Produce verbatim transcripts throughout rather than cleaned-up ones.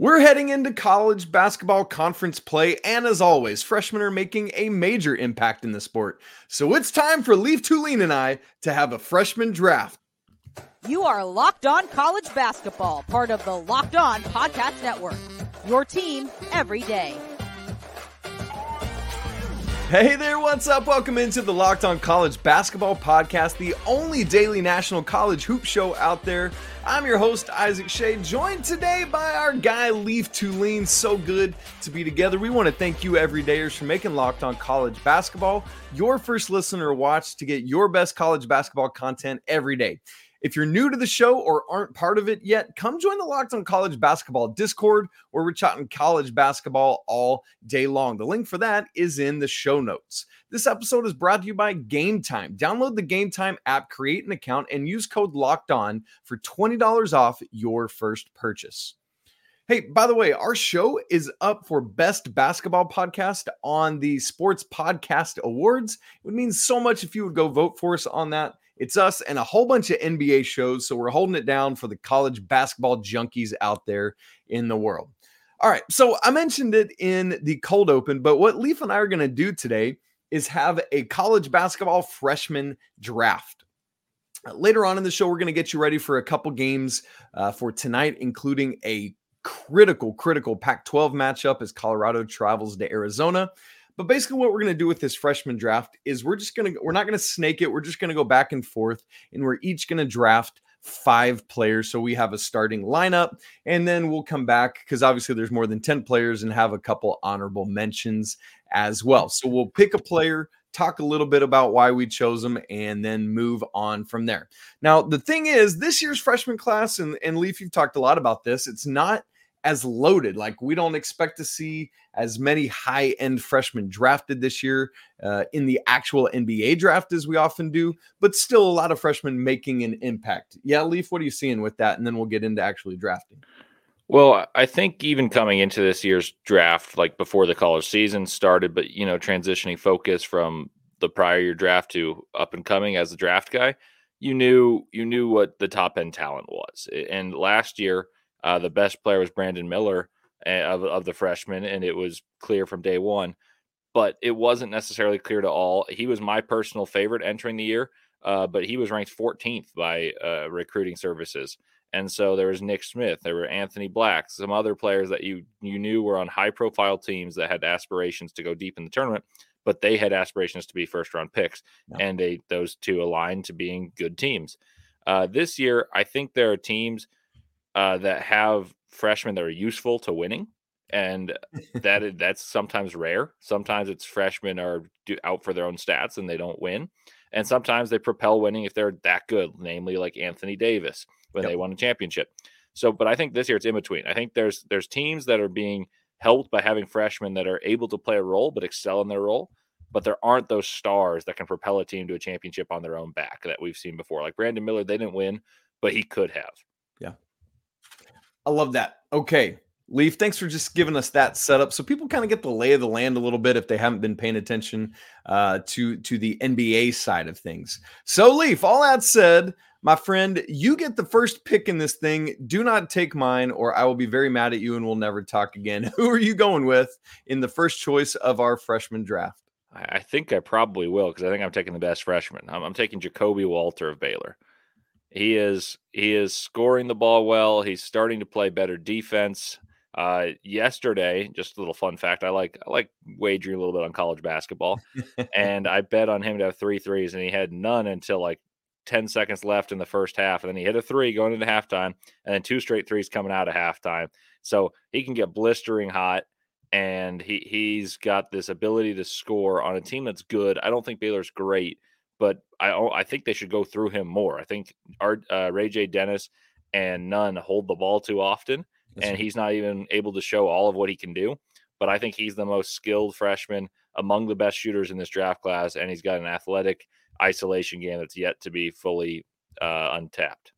We're heading into college basketball conference play, and as always, freshmen are making a major impact in the sport. So it's time for Leif Thulin and I to have a freshman draft. You are Locked On College Basketball, part of the Locked On Podcast Network. Your team every day. Hey there, what's up? Welcome into the Locked On College Basketball Podcast, the only daily national college hoop show out there. I'm your host, Isaac Schade, joined today by our guy, Leif Thulin. So good to be together. We want to thank you everydayers for making Locked On College Basketball your first listen or watch to get your best college basketball content every day. If you're new to the show or aren't part of it yet, come join the Locked On College Basketball Discord, where we're chatting college basketball all day long. The link for that is in the show notes. This episode is brought to you by Game Time. Download the Game Time app, create an account, and use code Locked On for twenty dollars off your first purchase. Hey, by the way, our show is up for Best Basketball Podcast on the Sports Podcast Awards. It would mean so much if you would go vote for us on that. It's us and a whole bunch of N B A shows, so we're holding it down for the college basketball junkies out there in the world. All right, so I mentioned it in the cold open, but what Leif and I are going to do today is have a college basketball freshman draft. Later on in the show, we're going to get you ready for a couple games uh, for tonight, including a critical, critical Pac twelve matchup as Colorado travels to Arizona. But basically what we're going to do with this freshman draft is we're just going to, we're not going to snake it. We're just going to go back and forth, and we're each going to draft five players. So we have a starting lineup, and then we'll come back because obviously there's more than ten players, and have a couple honorable mentions as well. So we'll pick a player, talk a little bit about why we chose them, and then move on from there. Now, the thing is, this year's freshman class, and, and Leif, you've talked a lot about this, it's not as loaded. Like, we don't expect to see as many high-end freshmen drafted this year uh, in the actual N B A draft as we often do, but still a lot of freshmen making an impact. Yeah, Leif, what are you seeing with that? And then we'll get into actually drafting. Well, I think even coming into this year's draft, like before the college season started, but, you know, transitioning focus from the prior year draft to up and coming as the draft guy, you knew, you knew what the top-end talent was. And last year, Uh, the best player was Brandon Miller of, of the freshmen, and it was clear from day one, but it wasn't necessarily clear to all. He was my personal favorite entering the year, uh, but he was ranked fourteenth by uh, recruiting services. And so there was Nick Smith, there were Anthony Black, some other players that you, you knew were on high-profile teams that had aspirations to go deep in the tournament, but they had aspirations to be first-round picks, yeah. and they, those two aligned to being good teams. Uh, this year, I think there are teams – Uh, that have freshmen that are useful to winning, and that that's sometimes rare. Sometimes it's freshmen are do, out for their own stats and they don't win, and sometimes they propel winning if they're that good, namely like Anthony Davis when yep. they won a championship. So, but I think this year it's in between. I think there's there's teams that are being helped by having freshmen that are able to play a role but excel in their role, but there aren't those stars that can propel a team to a championship on their own back that we've seen before. Like Brandon Miller, they didn't win, but he could have. Yeah. I love that. Okay, Leif, thanks for just giving us that setup so people kind of get the lay of the land a little bit if they haven't been paying attention uh, to, to the N B A side of things. So, Leif, all that said, my friend, you get the first pick in this thing. Do not take mine, or I will be very mad at you and we'll never talk again. Who are you going with in the first choice of our freshman draft? I think I probably will, because I think I'm taking the best freshman. I'm, I'm taking Ja'Kobe Walter of Baylor. He is he is scoring the ball well. He's starting to play better defense. Uh, yesterday, just a little fun fact, I like I like wagering a little bit on college basketball, and I bet on him to have three threes, and he had none until like ten seconds left in the first half, and then he hit a three going into halftime, and then two straight threes coming out of halftime. So he can get blistering hot, and he, he's got this ability to score on a team that's good. I don't think Baylor's great, but I I think they should go through him more. I think our, uh, Ray J. Dennis and Nunn hold the ball too often, That's and right. he's not even able to show all of what he can do. But I think he's the most skilled freshman among the best shooters in this draft class, and he's got an athletic isolation game that's yet to be fully uh, untapped.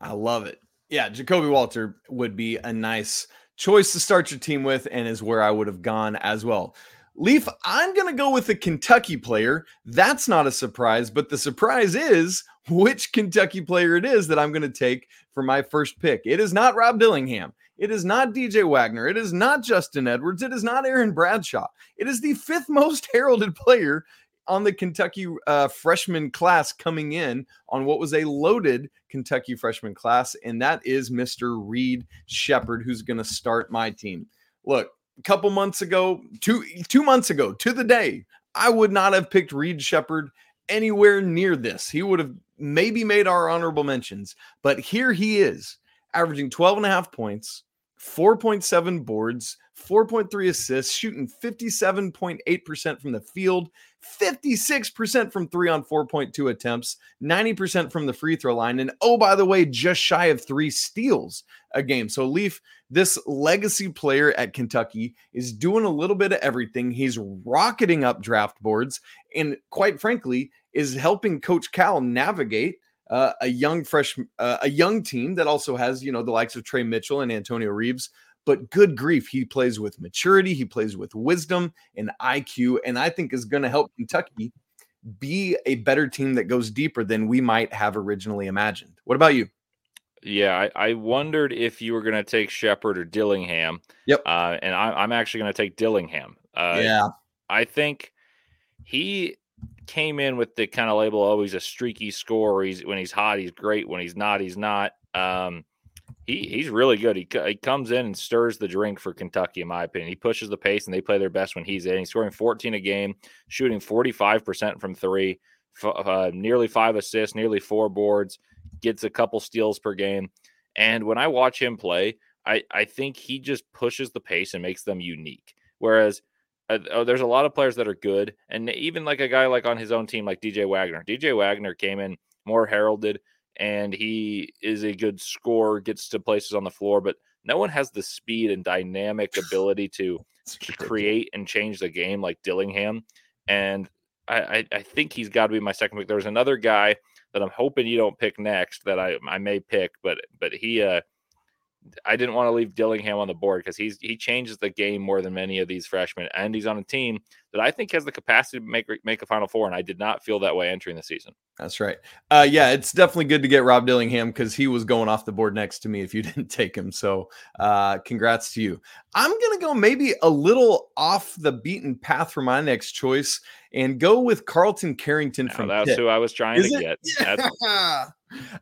I love it. Yeah, Ja'Kobe Walter would be a nice choice to start your team with, and is where I would have gone as well. Leif, I'm going to go with the Kentucky player. That's not a surprise, but the surprise is which Kentucky player it is that I'm going to take for my first pick. It is not Rob Dillingham. It is not D J Wagner. It is not Justin Edwards. It is not Aaron Bradshaw. It is the fifth most heralded player on the Kentucky uh, freshman class coming in on what was a loaded Kentucky freshman class, and that is Mister Reed Sheppard, who's going to start my team. Look, a couple months ago, two two months ago, to the day, I would not have picked Reed Sheppard anywhere near this. He would have maybe made our honorable mentions, but here he is, averaging twelve and a half points, four point seven boards, four point three assists, shooting fifty-seven point eight percent from the field, fifty-six percent from three on four point two attempts, ninety percent from the free throw line, and oh, by the way, just shy of three steals a game. So Leif, this legacy player at Kentucky, is doing a little bit of everything. He's rocketing up draft boards and, quite frankly, is helping Coach Cal navigate Uh, a young fresh, uh, a young team that also has, you know, the likes of Trey Mitchell and Antonio Reeves. But good grief, he plays with maturity, he plays with wisdom and I Q, and I think is going to help Kentucky be a better team that goes deeper than we might have originally imagined. What about you? Yeah, I, I wondered if you were going to take Sheppard or Dillingham. Yep, uh, and I, I'm actually going to take Dillingham. Uh, yeah, I think he came in with the kind of label, oh, he's a streaky scorer. He's when he's hot, he's great. When he's not, he's not. Um, he he's really good. He he comes in and stirs the drink for Kentucky, in my opinion. He pushes the pace, and they play their best when he's in. He's scoring fourteen a game, shooting forty-five percent from three, f- uh, nearly five assists, nearly four boards, gets a couple steals per game. And when I watch him play, I, I think he just pushes the pace and makes them unique. Whereas Uh, there's a lot of players that are good, and even like a guy like on his own team, like D J Wagner. D J Wagner came in more heralded, and he is a good scorer, gets to places on the floor, but no one has the speed and dynamic ability to, to create and change the game like Dillingham. And I, I, I think he's got to be my second pick. There's another guy that I'm hoping you don't pick next that I, I may pick, but but he uh, – I didn't want to leave Dillingham on the board because he's he changes the game more than many of these freshmen, and he's on a team that I think has the capacity to make make a Final Four, and I did not feel that way entering the season. That's right. Uh, yeah, it's definitely good to get Rob Dillingham because he was going off the board next to me if you didn't take him. So uh, congrats to you. I'm going to go maybe a little off the beaten path for my next choice and go with Carlton Carrington now, from Pitt. That's who I was trying Is to it? get. Yeah.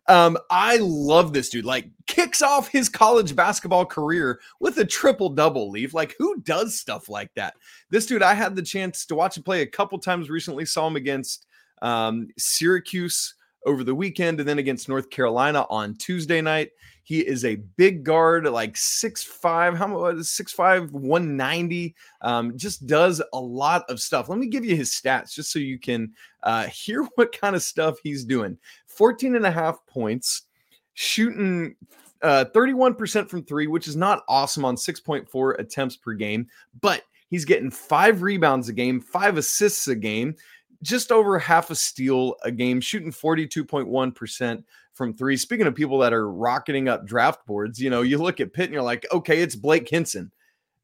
Um, I love this dude. Like, kicks off his college basketball career with a triple-double, Leif. Like, who does stuff like that? This dude, I had the chance to watch him play a couple times recently. Saw him against um, Syracuse over the weekend and then against North Carolina on Tuesday night. He is a big guard, like six five, how much six five, one ninety. Um, just does a lot of stuff. Let me give you his stats just so you can uh, hear what kind of stuff he's doing. fourteen and a half points, shooting uh, thirty-one percent from three, which is not awesome on six point four attempts per game, but he's getting five rebounds a game, five assists a game, just over half a steal a game, shooting forty-two point one percent from three. Speaking of people that are rocketing up draft boards, you know, you look at Pitt and you're like, okay, it's Blake Hinson.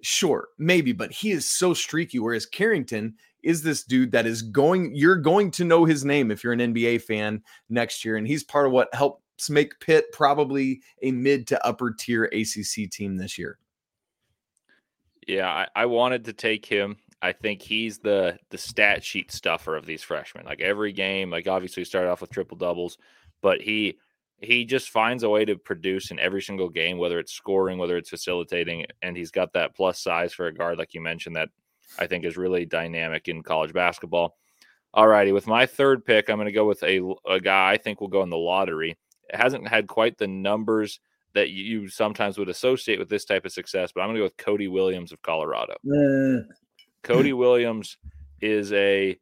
Sure, maybe, but he is so streaky, whereas Carrington is this dude that is going, you're going to know his name if you're an N B A fan next year, and he's part of what helps make Pitt probably a mid to upper tier A C C team this year. Yeah, I, I wanted to take him. I think he's the the stat sheet stuffer of these freshmen. Like every game, like obviously he started off with triple doubles, but he he just finds a way to produce in every single game, whether it's scoring, whether it's facilitating, and he's got that plus size for a guard, like you mentioned, that I think is really dynamic in college basketball. All righty, with my third pick, I'm going to go with a, a guy I think will go in the lottery. It hasn't had quite the numbers that you sometimes would associate with this type of success, but I'm going to go with Cody Williams of Colorado. Yeah. Cody Williams is a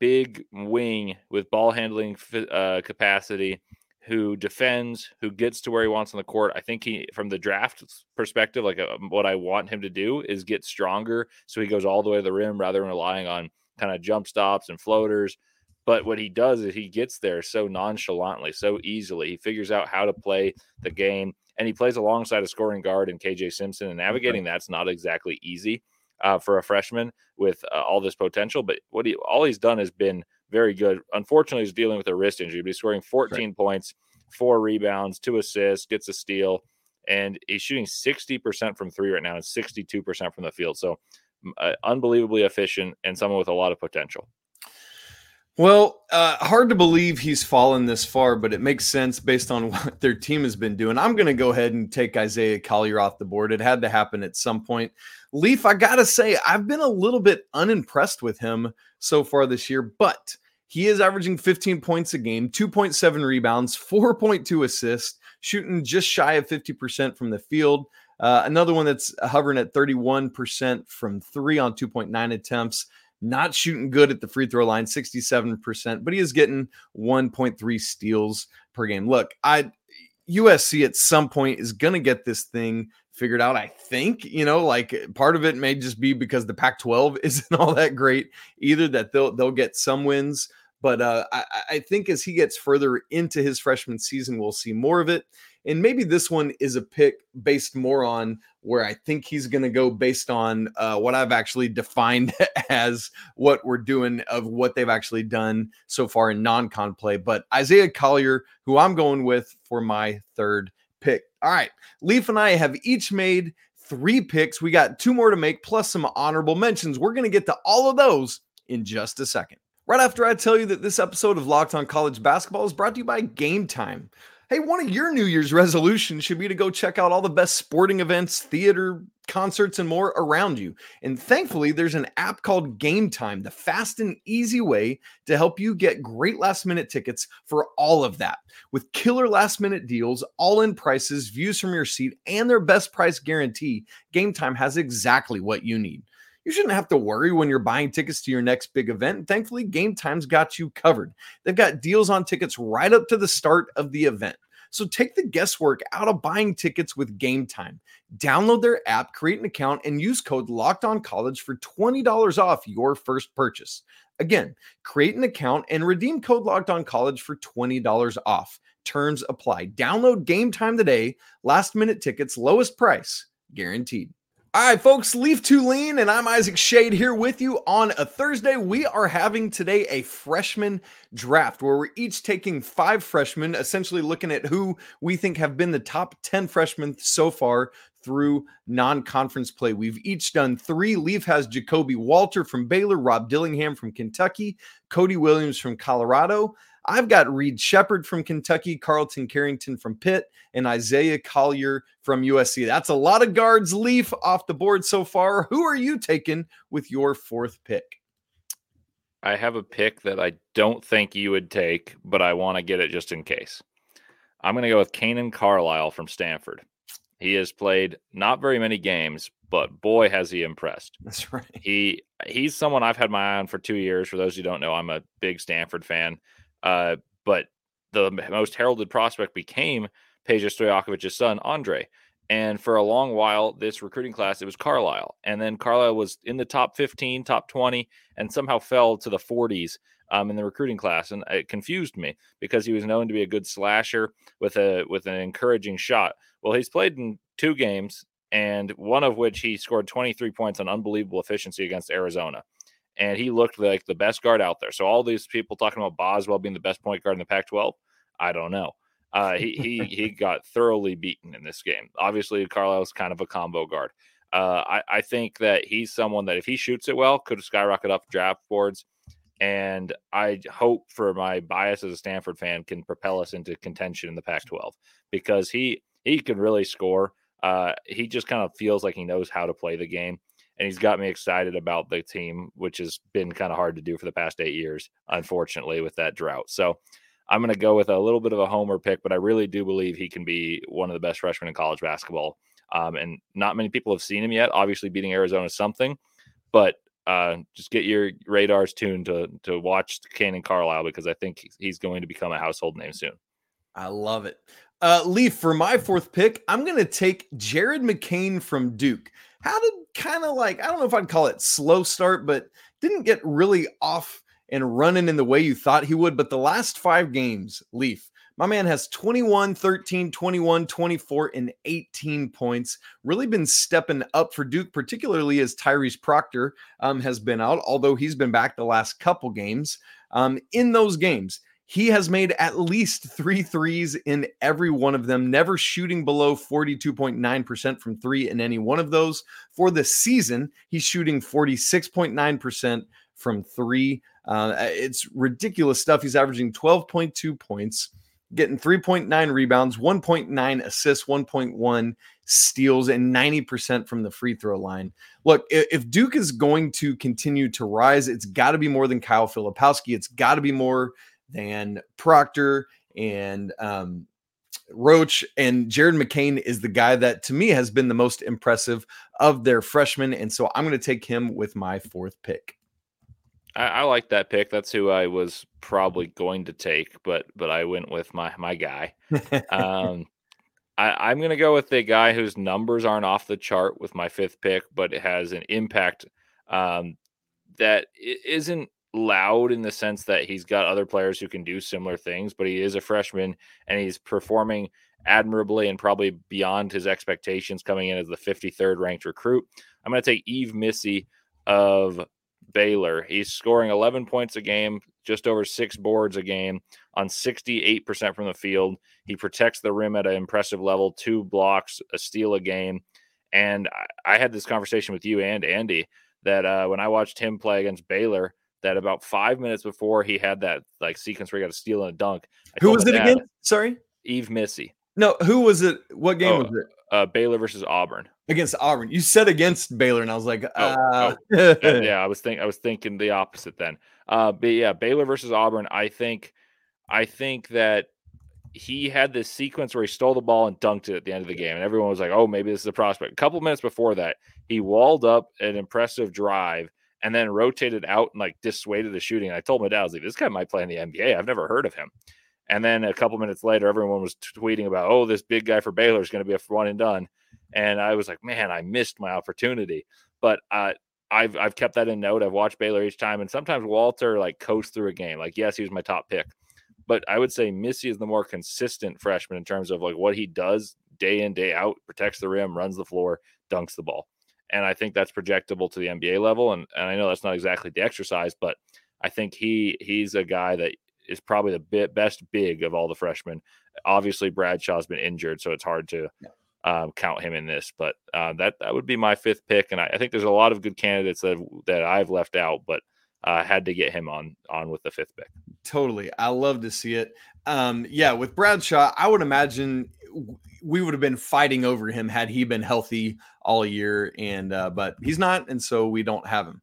big wing with ball handling uh, capacity who defends, who gets to where he wants on the court. I think he, from the draft perspective, like uh, what I want him to do is get stronger. So he goes all the way to the rim rather than relying on kind of jump stops and floaters. But what he does is he gets there so nonchalantly, so easily. He figures out how to play the game, and he plays alongside a scoring guard in K J Simpson, and navigating that's not exactly easy. Uh, for a freshman with uh, all this potential, but what he all he's done has been very good. Unfortunately, he's dealing with a wrist injury, but he's scoring fourteen right. points, four rebounds, two assists, gets a steal, and he's shooting sixty percent from three right now and sixty-two percent from the field. So uh, unbelievably efficient and someone with a lot of potential. Well, uh, hard to believe he's fallen this far, but it makes sense based on what their team has been doing. I'm going to go ahead and take Isaiah Collier off the board. It had to happen at some point. Leif, I got to say, I've been a little bit unimpressed with him so far this year, but he is averaging fifteen points a game, two point seven rebounds, four point two assists, shooting just shy of fifty percent from the field. Uh, another one that's hovering at thirty-one percent from three on two point nine attempts. Not shooting good at the free throw line, sixty-seven percent, but he is getting one point three steals per game. Look, I U S C at some point is going to get this thing figured out, I think. You know, like part of it may just be because the Pac twelve isn't all that great either, that they'll they'll get some wins. But uh, I, I think as he gets further into his freshman season, we'll see more of it. And maybe this one is a pick based more on where I think he's going to go based on uh, what I've actually defined as what we're doing of what they've actually done so far in non-con play. But Isaiah Collier, who I'm going with for my third pick. All right. Leif and I have each made three picks. We got two more to make, plus some honorable mentions. We're going to get to all of those in just a second. Right after I tell you that this episode of Locked On College Basketball is brought to you by Game Time. Hey, one of your New Year's resolutions should be to go check out all the best sporting events, theater, concerts, and more around you. And thankfully, there's an app called Game Time, the fast and easy way to help you get great last-minute tickets for all of that. With killer last-minute deals, all-in prices, views from your seat, and their best price guarantee, Game Time has exactly what you need. You shouldn't have to worry when you're buying tickets to your next big event. Thankfully, Game Time's got you covered. They've got deals on tickets right up to the start of the event. So take the guesswork out of buying tickets with Game Time. Download their app, create an account, and use code LOCKEDONCOLLEGE for twenty dollars off your first purchase. Again, create an account and redeem code LOCKEDONCOLLEGE for twenty dollars off. Terms apply. Download Game Time today. Last-minute tickets, lowest price, guaranteed. All right, folks, Leif Thulin and I'm Isaac Schade here with you on a Thursday. We are having today a freshman draft where we're each taking five freshmen, essentially looking at who we think have been the top ten freshmen so far through non-conference play. We've each done three. Leif has Ja'Kobe Walter from Baylor, Rob Dillingham from Kentucky, Cody Williams from Colorado. I've got Reed Sheppard from Kentucky, Carlton Carrington from Pitt, and Isaiah Collier from U S C. That's a lot of guards, Leif, off the board so far. Who are you taking with your fourth pick? I have a pick that I don't think you would take, but I want to get it just in case. I'm going to go with Kanaan Carlisle from Stanford. He has played not very many games, but boy, has he impressed. That's right. He He's someone I've had my eye on for two years. For those who don't know, I'm a big Stanford fan. Uh, but the most heralded prospect became Peja Stojakovic's son, Andre. And for a long while, this recruiting class, it was Carlisle. And then Carlisle was in the top fifteen, top twenty, and somehow fell to the forties um, in the recruiting class. And it confused me because he was known to be a good slasher with a with an encouraging shot. Well, he's played in two games, and one of which he scored twenty-three points on unbelievable efficiency against Arizona. And he looked like the best guard out there. So all these people talking about Boswell being the best point guard in the Pac twelve, I don't know. Uh, he he he got thoroughly beaten in this game. Obviously, Carlisle's kind of a combo guard. Uh, I, I think that he's someone that if he shoots it well, could skyrocket up draft boards. And I hope for my bias as a Stanford fan can propel us into contention in the Pac twelve because he, he can really score. Uh, he just kind of feels like he knows how to play the game. And he's got me excited about the team, which has been kind of hard to do for the past eight years, unfortunately, with that drought. So I'm going to go with a little bit of a homer pick, but I really do believe he can be one of the best freshmen in college basketball. Um, and not many people have seen him yet. Obviously, beating Arizona is something, but uh, just get your radars tuned to to watch Kanaan Carlisle because I think he's going to become a household name soon. I love it. Uh, Leif, for my fourth pick, I'm going to take Jared McCain from Duke. How did kind of like, I don't know if I'd call it slow start, but didn't get really off and running in the way you thought he would. But the last five games, Leif, my man has twenty-one, thirteen, twenty-one, twenty-four, and eighteen points. Really been stepping up for Duke, particularly as Tyrese Proctor um, has been out, although he's been back the last couple games. Um, in those games, He has made at least three threes in every one of them, never shooting below forty-two point nine percent from three in any one of those. For the season, he's shooting forty-six point nine percent from three. Uh, it's ridiculous stuff. He's averaging twelve point two points, getting three point nine rebounds, one point nine assists, one point one steals, and ninety percent from the free throw line. Look, if Duke is going to continue to rise, it's got to be more than Kyle Filipowski. It's got to be more than Proctor and um, Roach. And Jared McCain is the guy that, to me, has been the most impressive of their freshmen. And so I'm going to take him with my fourth pick. I, I like that pick. That's who I was probably going to take, but but I went with my, my guy. um, I, I'm going to go with the guy whose numbers aren't off the chart with my fifth pick, but it has an impact um, that isn't loud in the sense that he's got other players who can do similar things, but he is a freshman and he's performing admirably and probably beyond his expectations coming in as the fifty-third ranked recruit. I'm going to take Yves Missi of Baylor. He's scoring eleven points a game, just over six boards a game on sixty-eight percent from the field. He protects the rim at an impressive level, two blocks, a steal a game. And I, I had this conversation with you and Andy that uh, when I watched him play against Baylor, that about five minutes before he had that like sequence where he got a steal and a dunk. I who was it again? Sorry? Yves Missi. No, who was it? What game oh, was it? Uh, Baylor versus Auburn. Against Auburn. You said against Baylor, and I was like, uh. oh, oh. yeah, I was think I was thinking the opposite then. Uh, but yeah, Baylor versus Auburn. I think, I think that he had this sequence where he stole the ball and dunked it at the end of the game, and everyone was like, "Oh, maybe this is a prospect." A couple minutes before that, he walled up an impressive drive and then rotated out and like dissuaded the shooting. And I told my dad, I was like, this guy might play in the N B A. I've never heard of him. And then a couple minutes later, everyone was tweeting about, oh, this big guy for Baylor is going to be a one and done. And I was like, man, I missed my opportunity. But uh, I've I've kept that in note. I've watched Baylor each time. And sometimes Walter like coasts through a game. Like, yes, he was my top pick. But I would say Missi is the more consistent freshman in terms of like what he does day in, day out, protects the rim, runs the floor, dunks the ball. And I think that's projectable to the N B A level. And, and I know that's not exactly the exercise, but I think he he's a guy that is probably the bit best big of all the freshmen. Obviously, Bradshaw's been injured, so it's hard to um, count him in this. But uh, that that would be my fifth pick. And I, I think there's a lot of good candidates that that I've left out, but I uh, had to get him on on with the fifth pick. Totally. I love to see it. Um, yeah, with Bradshaw, I would imagine we would have been fighting over him had he been healthy all year, and uh, but he's not, and so we don't have him.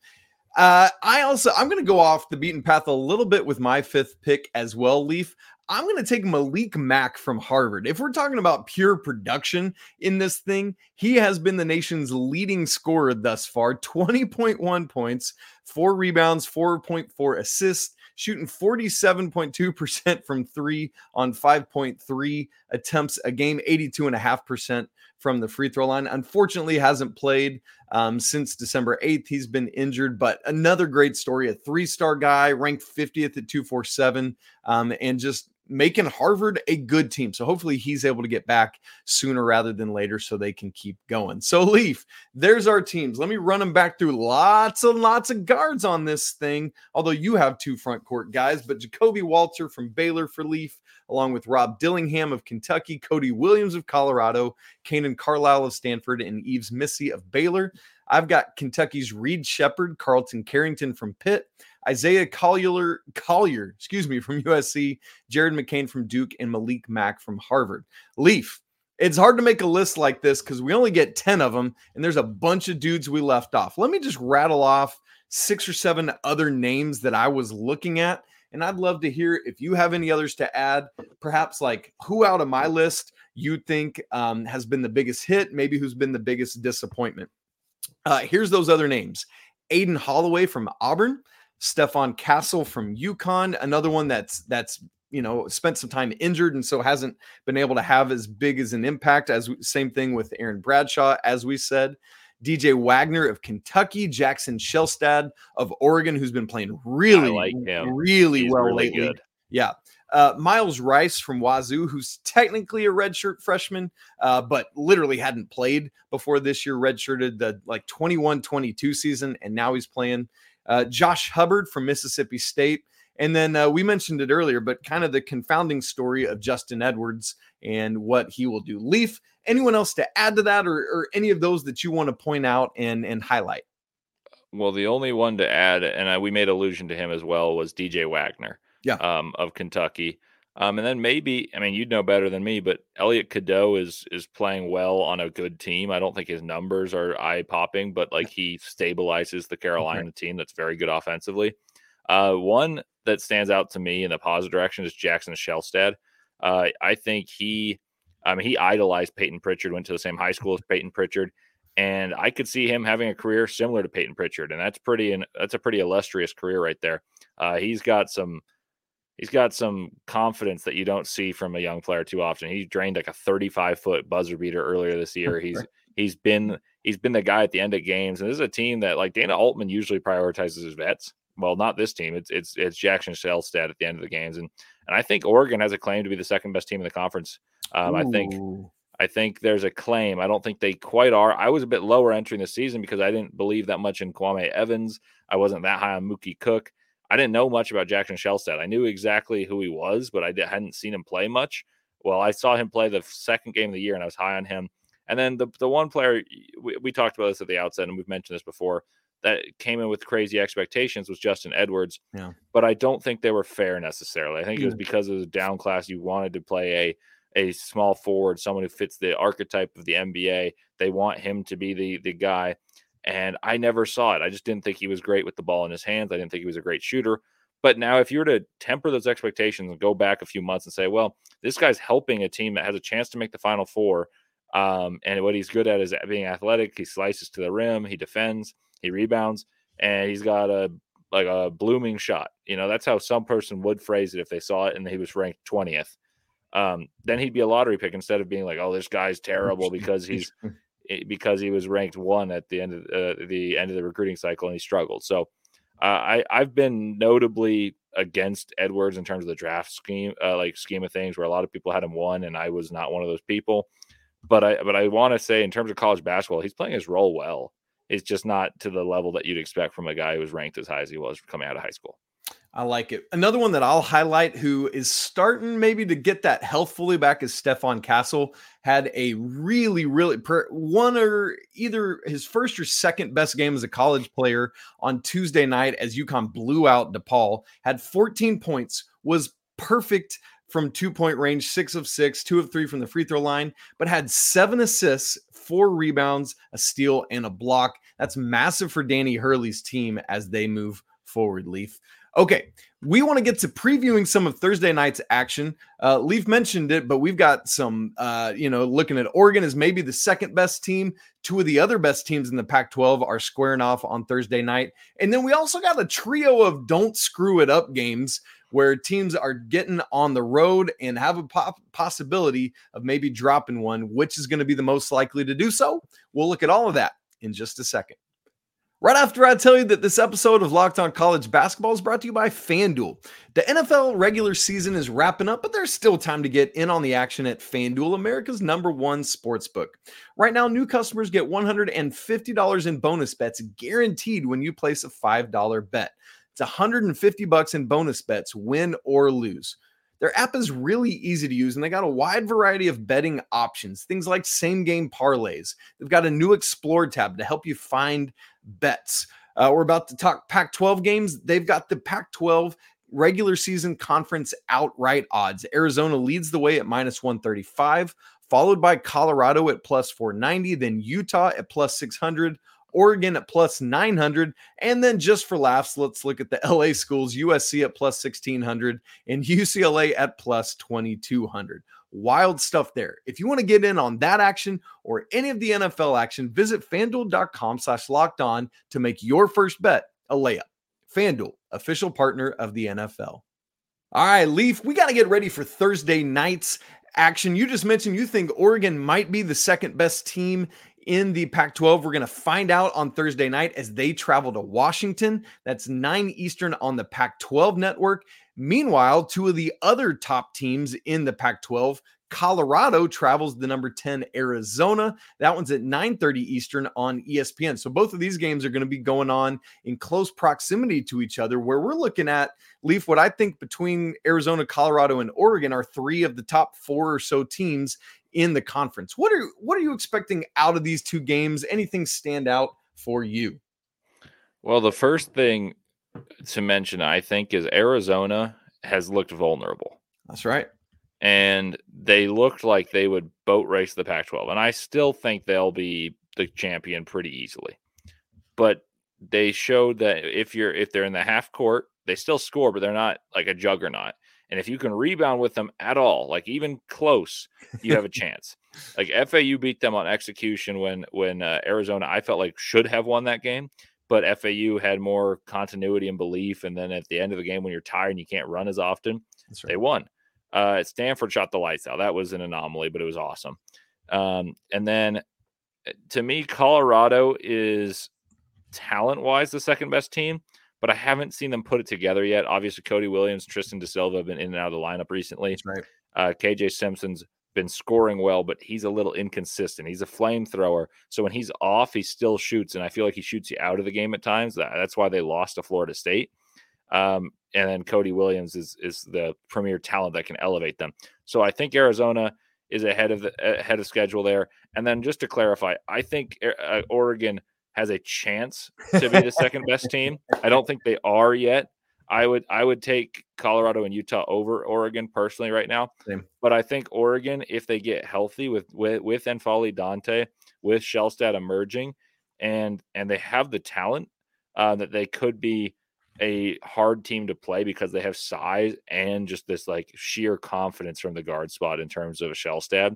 Uh, I also I'm going to go off the beaten path a little bit with my fifth pick as well, Leif. I'm going to take Malik Mack from Harvard. If we're talking about pure production in this thing, he has been the nation's leading scorer thus far. twenty point one points, four rebounds, four point four assists, shooting forty-seven point two percent from three on five point three attempts a game, eighty-two point five percent from the free throw line. Unfortunately, hasn't played um, since December eighth. He's been injured, but another great story, a three-star guy ranked fiftieth at two forty-seven um, and just making Harvard a good team. So hopefully he's able to get back sooner rather than later so they can keep going. So Leif, there's our teams. Let me run them back through lots and lots of guards on this thing, although you have two front court guys, but Ja'Kobe Walter from Baylor for Leif, along with Rob Dillingham of Kentucky, Cody Williams of Colorado, Kanaan Carlisle of Stanford, and Yves Missi of Baylor. I've got Kentucky's Reed Sheppard, Carlton Carrington from Pitt, Isaiah Collier, Collier, excuse me, from U S C, Jared McCain from Duke, and Malik Mack from Harvard. Leif, it's hard to make a list like this because we only get ten of them, and there's a bunch of dudes we left off. Let me just rattle off six or seven other names that I was looking at, and I'd love to hear if you have any others to add, perhaps like who out of my list you think um, has been the biggest hit, maybe who's been the biggest disappointment. Uh, here's those other names. Aiden Holloway from Auburn, Stefan Castle from UConn, another one that's, that's, you know, spent some time injured and so hasn't been able to have as big as an impact as we, same thing with Aaron Bradshaw, as we said, D J Wagner of Kentucky, Jackson Shelstad of Oregon, who's been playing really, like really He's well really lately. Good. Yeah. Uh, Miles Rice from Wazoo, who's technically a redshirt freshman, uh, but literally hadn't played before this year, redshirted the like twenty-one twenty-two season, and now he's playing. Uh, Josh Hubbard from Mississippi State, And then uh, we mentioned it earlier, but kind of the confounding story of Justin Edwards and what he will do. Leif, anyone else to add to that, or, or any of those that you want to point out and, and highlight? Well, the only one to add, and I, we made allusion to him as well, was D J Wagner yeah. um, of Kentucky. Um, and then maybe, I mean, you'd know better than me, but Elliot Cadeau is is playing well on a good team. I don't think his numbers are eye-popping, but like he stabilizes the Carolina okay. team that's very good offensively. Uh, one that stands out to me in the positive direction is Jackson Shelstad. Uh, I think he, I mean, he idolized Peyton Pritchard, went to the same high school as Peyton Pritchard, and I could see him having a career similar to Peyton Pritchard, and that's pretty, and that's a pretty illustrious career right there. Uh, he's got some. He's got some confidence that you don't see from a young player too often. He drained like a thirty-five foot buzzer beater earlier this year. He's he's been he's been the guy at the end of games. And this is a team that, like, Dana Altman usually prioritizes his vets. Well, not this team. It's it's it's Jackson Shelstad at the end of the games. And and I think Oregon has a claim to be the second best team in the conference. Um, I think I think there's a claim. I don't think they quite are. I was a bit lower entering the season because I didn't believe that much in Kwame Evans. I wasn't that high on Mookie Cook. I didn't know much about Jackson Shelstad. I knew exactly who he was, but I hadn't seen him play much. Well, I saw him play the second game of the year, and I was high on him. And then the the one player, we, we talked about this at the outset, and we've mentioned this before, that came in with crazy expectations was Justin Edwards. Yeah. But I don't think they were fair necessarily. I think it was because of the down class. You wanted to play a, a small forward, someone who fits the archetype of the N B A. They want him to be the the guy. And I never saw it. I just didn't think he was great with the ball in his hands. I didn't think he was a great shooter. But now if you were to temper those expectations and go back a few months and say, well, this guy's helping a team that has a chance to make the Final Four, um, and what he's good at is being athletic. He slices to the rim. He defends. He rebounds. And he's got a like a blooming shot. You know, that's how some person would phrase it if they saw it and he was ranked twentieth. Um, then he'd be a lottery pick instead of being like, oh, this guy's terrible because he's – because he was ranked one at the end of uh, the end of the recruiting cycle and he struggled. So uh, I I've been notably against Edwards in terms of the draft scheme, uh, like scheme of things where a lot of people had him one and I was not one of those people, but I, but I want to say in terms of college basketball, he's playing his role well. It's just not to the level that you'd expect from a guy who was ranked as high as he was coming out of high school. I like it. Another one that I'll highlight who is starting maybe to get that health fully back is Stephon Castle. Had a really, really per, one or either his first or second best game as a college player on Tuesday night as UConn blew out DePaul. Had fourteen points, was perfect from two-point range, six of six, two of three from the free throw line, but had seven assists, four rebounds, a steal, and a block. That's massive for Danny Hurley's team as they move forward, Leif. Okay, we want to get to previewing some of Thursday night's action. Uh, Leif mentioned it, but we've got some, uh, you know, looking at Oregon as maybe the second best team. Two of the other best teams in the Pac twelve are squaring off on Thursday night. And then we also got a trio of don't screw it up games where teams are getting on the road and have a po- possibility of maybe dropping one, which is going to be the most likely to do so. We'll look at all of that in just a second. Right after I tell you that this episode of Locked On College Basketball is brought to you by FanDuel. The N F L regular season is wrapping up, but there's still time to get in on the action at FanDuel, America's number one sportsbook. Right now, new customers get one hundred fifty dollars in bonus bets guaranteed when you place a five dollar bet. It's one hundred fifty dollars in bonus bets, win or lose. Their app is really easy to use, and they got a wide variety of betting options, things like same-game parlays. They've got a new Explore tab to help you find bets. Uh, we're about to talk Pac twelve games. They've got the Pac twelve regular season conference outright odds. Arizona leads the way at minus one thirty-five, followed by Colorado at plus four ninety, then Utah at plus six hundred, Oregon at plus nine hundred, and then just for laughs, let's look at the L A schools, U S C at plus sixteen hundred and U C L A at plus twenty-two hundred. Wild stuff there. If you want to get in on that action or any of the N F L action, visit FanDuel.com slash locked on to make your first bet a layup. FanDuel, official partner of the N F L. All right, Leif, we got to get ready for Thursday night's action. You just mentioned you think Oregon might be the second best team in the Pac twelve. We're going to find out on Thursday night as they travel to Washington. That's nine Eastern on the Pac twelve network. Meanwhile, two of the other top teams in the Pac twelve Colorado travels the number ten Arizona. That one's at nine thirty Eastern on E S P N. So both of these games are going to be going on in close proximity to each other, where we're looking at, Leif, what I think between Arizona, Colorado, and Oregon are three of the top four or so teams in the conference. What are, what are you expecting out of these two games? Anything stand out for you? Well, the first thing to mention, I think, is Arizona has looked vulnerable. That's right. And they looked like they would boat race the Pac twelve. And I still think they'll be the champion pretty easily. But they showed that if you're if they're in the half court, they still score, but they're not like a juggernaut. And if you can rebound with them at all, like even close, you have a chance. Like F A U beat them on execution when when uh, Arizona, I felt like, should have won that game. But F A U had more continuity and belief. And then at the end of the game, when you're tired and you can't run as often, That's right. they won. Uh, Stanford shot the lights out. That was an anomaly, but it was awesome. Um, and then, to me, Colorado is talent-wise the second-best team, but I haven't seen them put it together yet. Obviously, Cody Williams, Tristan DeSilva have been in and out of the lineup recently. That's right. Uh, K J Simpson's been scoring well, but he's a little inconsistent. He's a flamethrower, so when he's off, he still shoots, and I feel like he shoots you out of the game at times. That, that's why they lost to Florida State. Um, and then Cody Williams is is the premier talent that can elevate them. So I think Arizona is ahead of the, ahead of schedule there. And then just to clarify, I think uh, Oregon has a chance to be the second best team. I don't think they are yet. I would I would take Colorado and Utah over Oregon personally right now. Same. But I think Oregon, if they get healthy with with, with Enfali Dante, with Shellstad emerging, and and they have the talent uh, that they could be a hard team to play because they have size and just this like sheer confidence from the guard spot in terms of a Shellstad.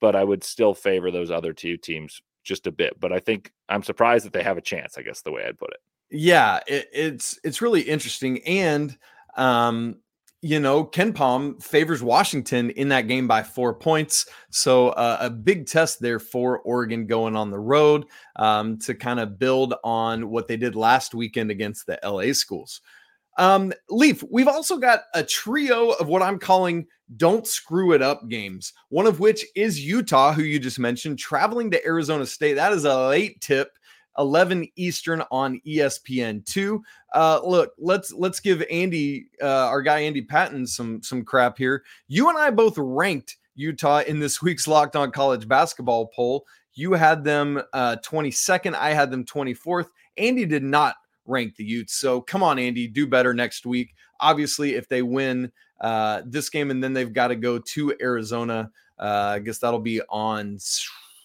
But I would still favor those other two teams just a bit. But I think I'm surprised that they have a chance, I guess the way I'd put it. Yeah, it, it's it's really interesting. And, um, you know, Ken Pom favors Washington in that game by four points. So uh, a big test there for Oregon going on the road um, to kind of build on what they did last weekend against the L A schools. Um, Leif, we've also got a trio of what I'm calling don't screw it up games, one of which is Utah, who you just mentioned, traveling to Arizona State. That is a late tip. eleven Eastern on E S P N two. Uh, look, let's let's give Andy, uh, our guy Andy Patton, some some crap here. You and I both ranked Utah in this week's Locked On College Basketball poll. You had them uh, twenty-second. I had them twenty-fourth. Andy did not rank the Utes. So come on, Andy, do better next week. Obviously, if they win uh, this game and then they've got to go to Arizona, uh, I guess that'll be on.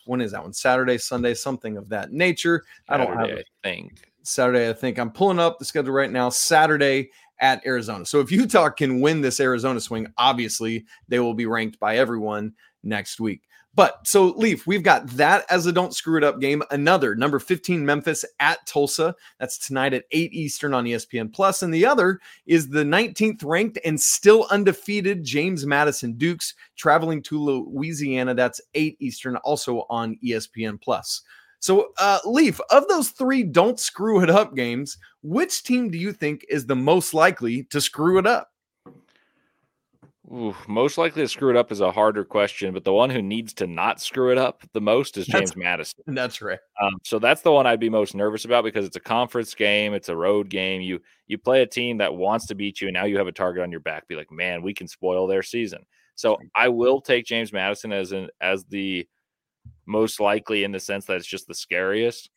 When is that one? Saturday, Sunday, something of that nature. Saturday, I don't have a thing. Saturday, I think. I'm pulling up the schedule right now. Saturday at Arizona. So if Utah can win this Arizona swing, obviously they will be ranked by everyone next week. But so, Leif, we've got that as a don't screw it up game. Another, number fifteen, Memphis at Tulsa. That's tonight at eight Eastern on E S P N plus. And the other is the nineteenth ranked and still undefeated James Madison Dukes traveling to Louisiana. That's eight Eastern, also on E S P N plus. So, uh, Leif, of those three don't screw it up games, which team do you think is the most likely to screw it up? Ooh, most likely to screw it up is a harder question, but the one who needs to not screw it up the most is James that's, Madison. That's right. Um, so that's the one I'd be most nervous about because it's a conference game. It's a road game. You you play a team that wants to beat you, and now you have a target on your back. Be like, man, we can spoil their season. So I will take James Madison as an as the most likely in the sense that it's just the scariest.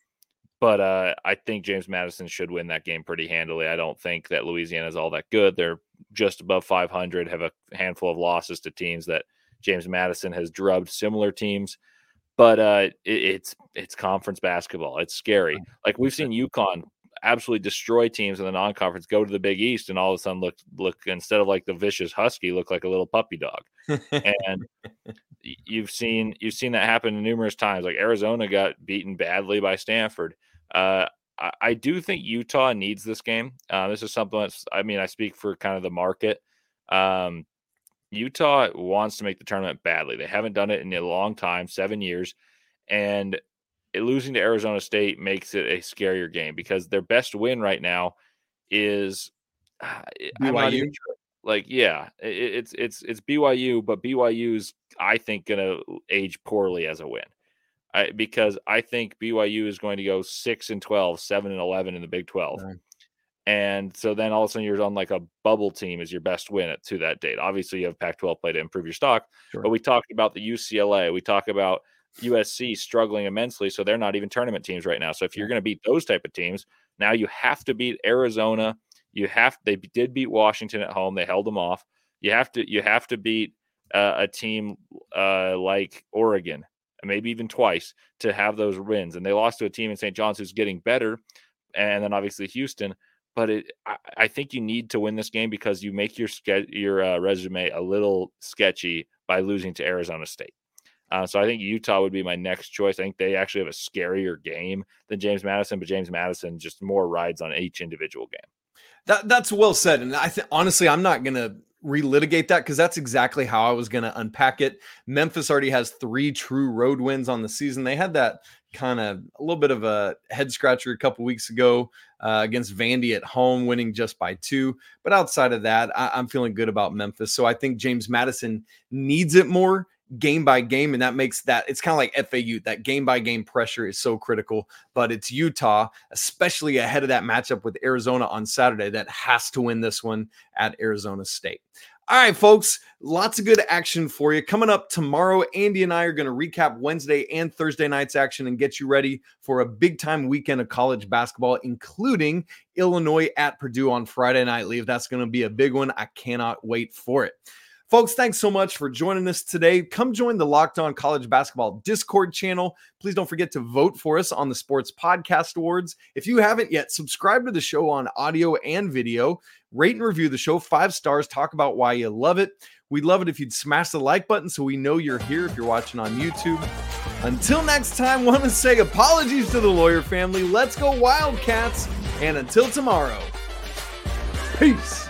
But uh, I think James Madison should win that game pretty handily. I don't think that Louisiana is all that good. They're just above five hundred, have a handful of losses to teams that James Madison has drubbed similar teams. But uh, it, it's it's conference basketball. It's scary. Like we've seen UConn absolutely destroy teams in the non-conference, go to the Big East, and all of a sudden look, look instead of like the vicious husky, look like a little puppy dog. And you've seen, you've seen that happen numerous times. Like Arizona got beaten badly by Stanford. Uh, I, I do think Utah needs this game. Uh, this is something that's, I mean, I speak for kind of the market. Um, Utah wants to make the tournament badly. They haven't done it in a long time, seven years. And it, losing to Arizona State makes it a scarier game because their best win right now is uh, I'm not even sure. Like, yeah, it, it's it's it's B Y U, but B Y U's, I think, going to age poorly as a win. I, because I think B Y U is going to go six and twelve, seven and eleven in the Big twelve. Right. And so then all of a sudden you're on like a bubble team is your best win at, to that date. Obviously, you have Pac twelve play to improve your stock. Sure. But we talked about the U C L A. We talk about U S C struggling immensely, so they're not even tournament teams right now. So if you're going to beat those type of teams, now you have to beat Arizona. You have they did beat Washington at home. They held them off. You have to you have to beat uh, a team uh, like Oregon, maybe even twice, to have those wins. And they lost to a team in Saint John's who's getting better, and then obviously Houston. But it, I, I think you need to win this game because you make your your uh, resume a little sketchy by losing to Arizona State. Uh, so I think Utah would be my next choice. I think they actually have a scarier game than James Madison, but James Madison just more rides on each individual game. That, that's well said. And I think, honestly, I'm not going to relitigate that because that's exactly how I was going to unpack it. Memphis already has three true road wins on the season. They had that kind of a little bit of a head scratcher a couple weeks ago uh, against Vandy at home, winning just by two. But outside of that, I, I'm feeling good about Memphis. So I think James Madison needs it more game by game. And that makes that it's kind of like F A U, that game by game pressure is so critical, but it's Utah, especially ahead of that matchup with Arizona on Saturday, that has to win this one at Arizona State. All right, folks, lots of good action for you coming up tomorrow. Andy and I are going to recap Wednesday and Thursday night's action and get you ready for a big time weekend of college basketball, including Illinois at Purdue on Friday night. Leif, that's going to be a big one. I cannot wait for it. Folks, thanks so much for joining us today. Come join the Locked On College Basketball Discord channel. Please don't forget to vote for us on the Sports Podcast Awards. If you haven't yet, subscribe to the show on audio and video. Rate and review the show five stars. Talk about why you love it. We'd love it if you'd smash the like button so we know you're here if you're watching on YouTube. Until next time, want to say apologies to the Lawyer family. Let's go Wildcats. And until tomorrow, peace.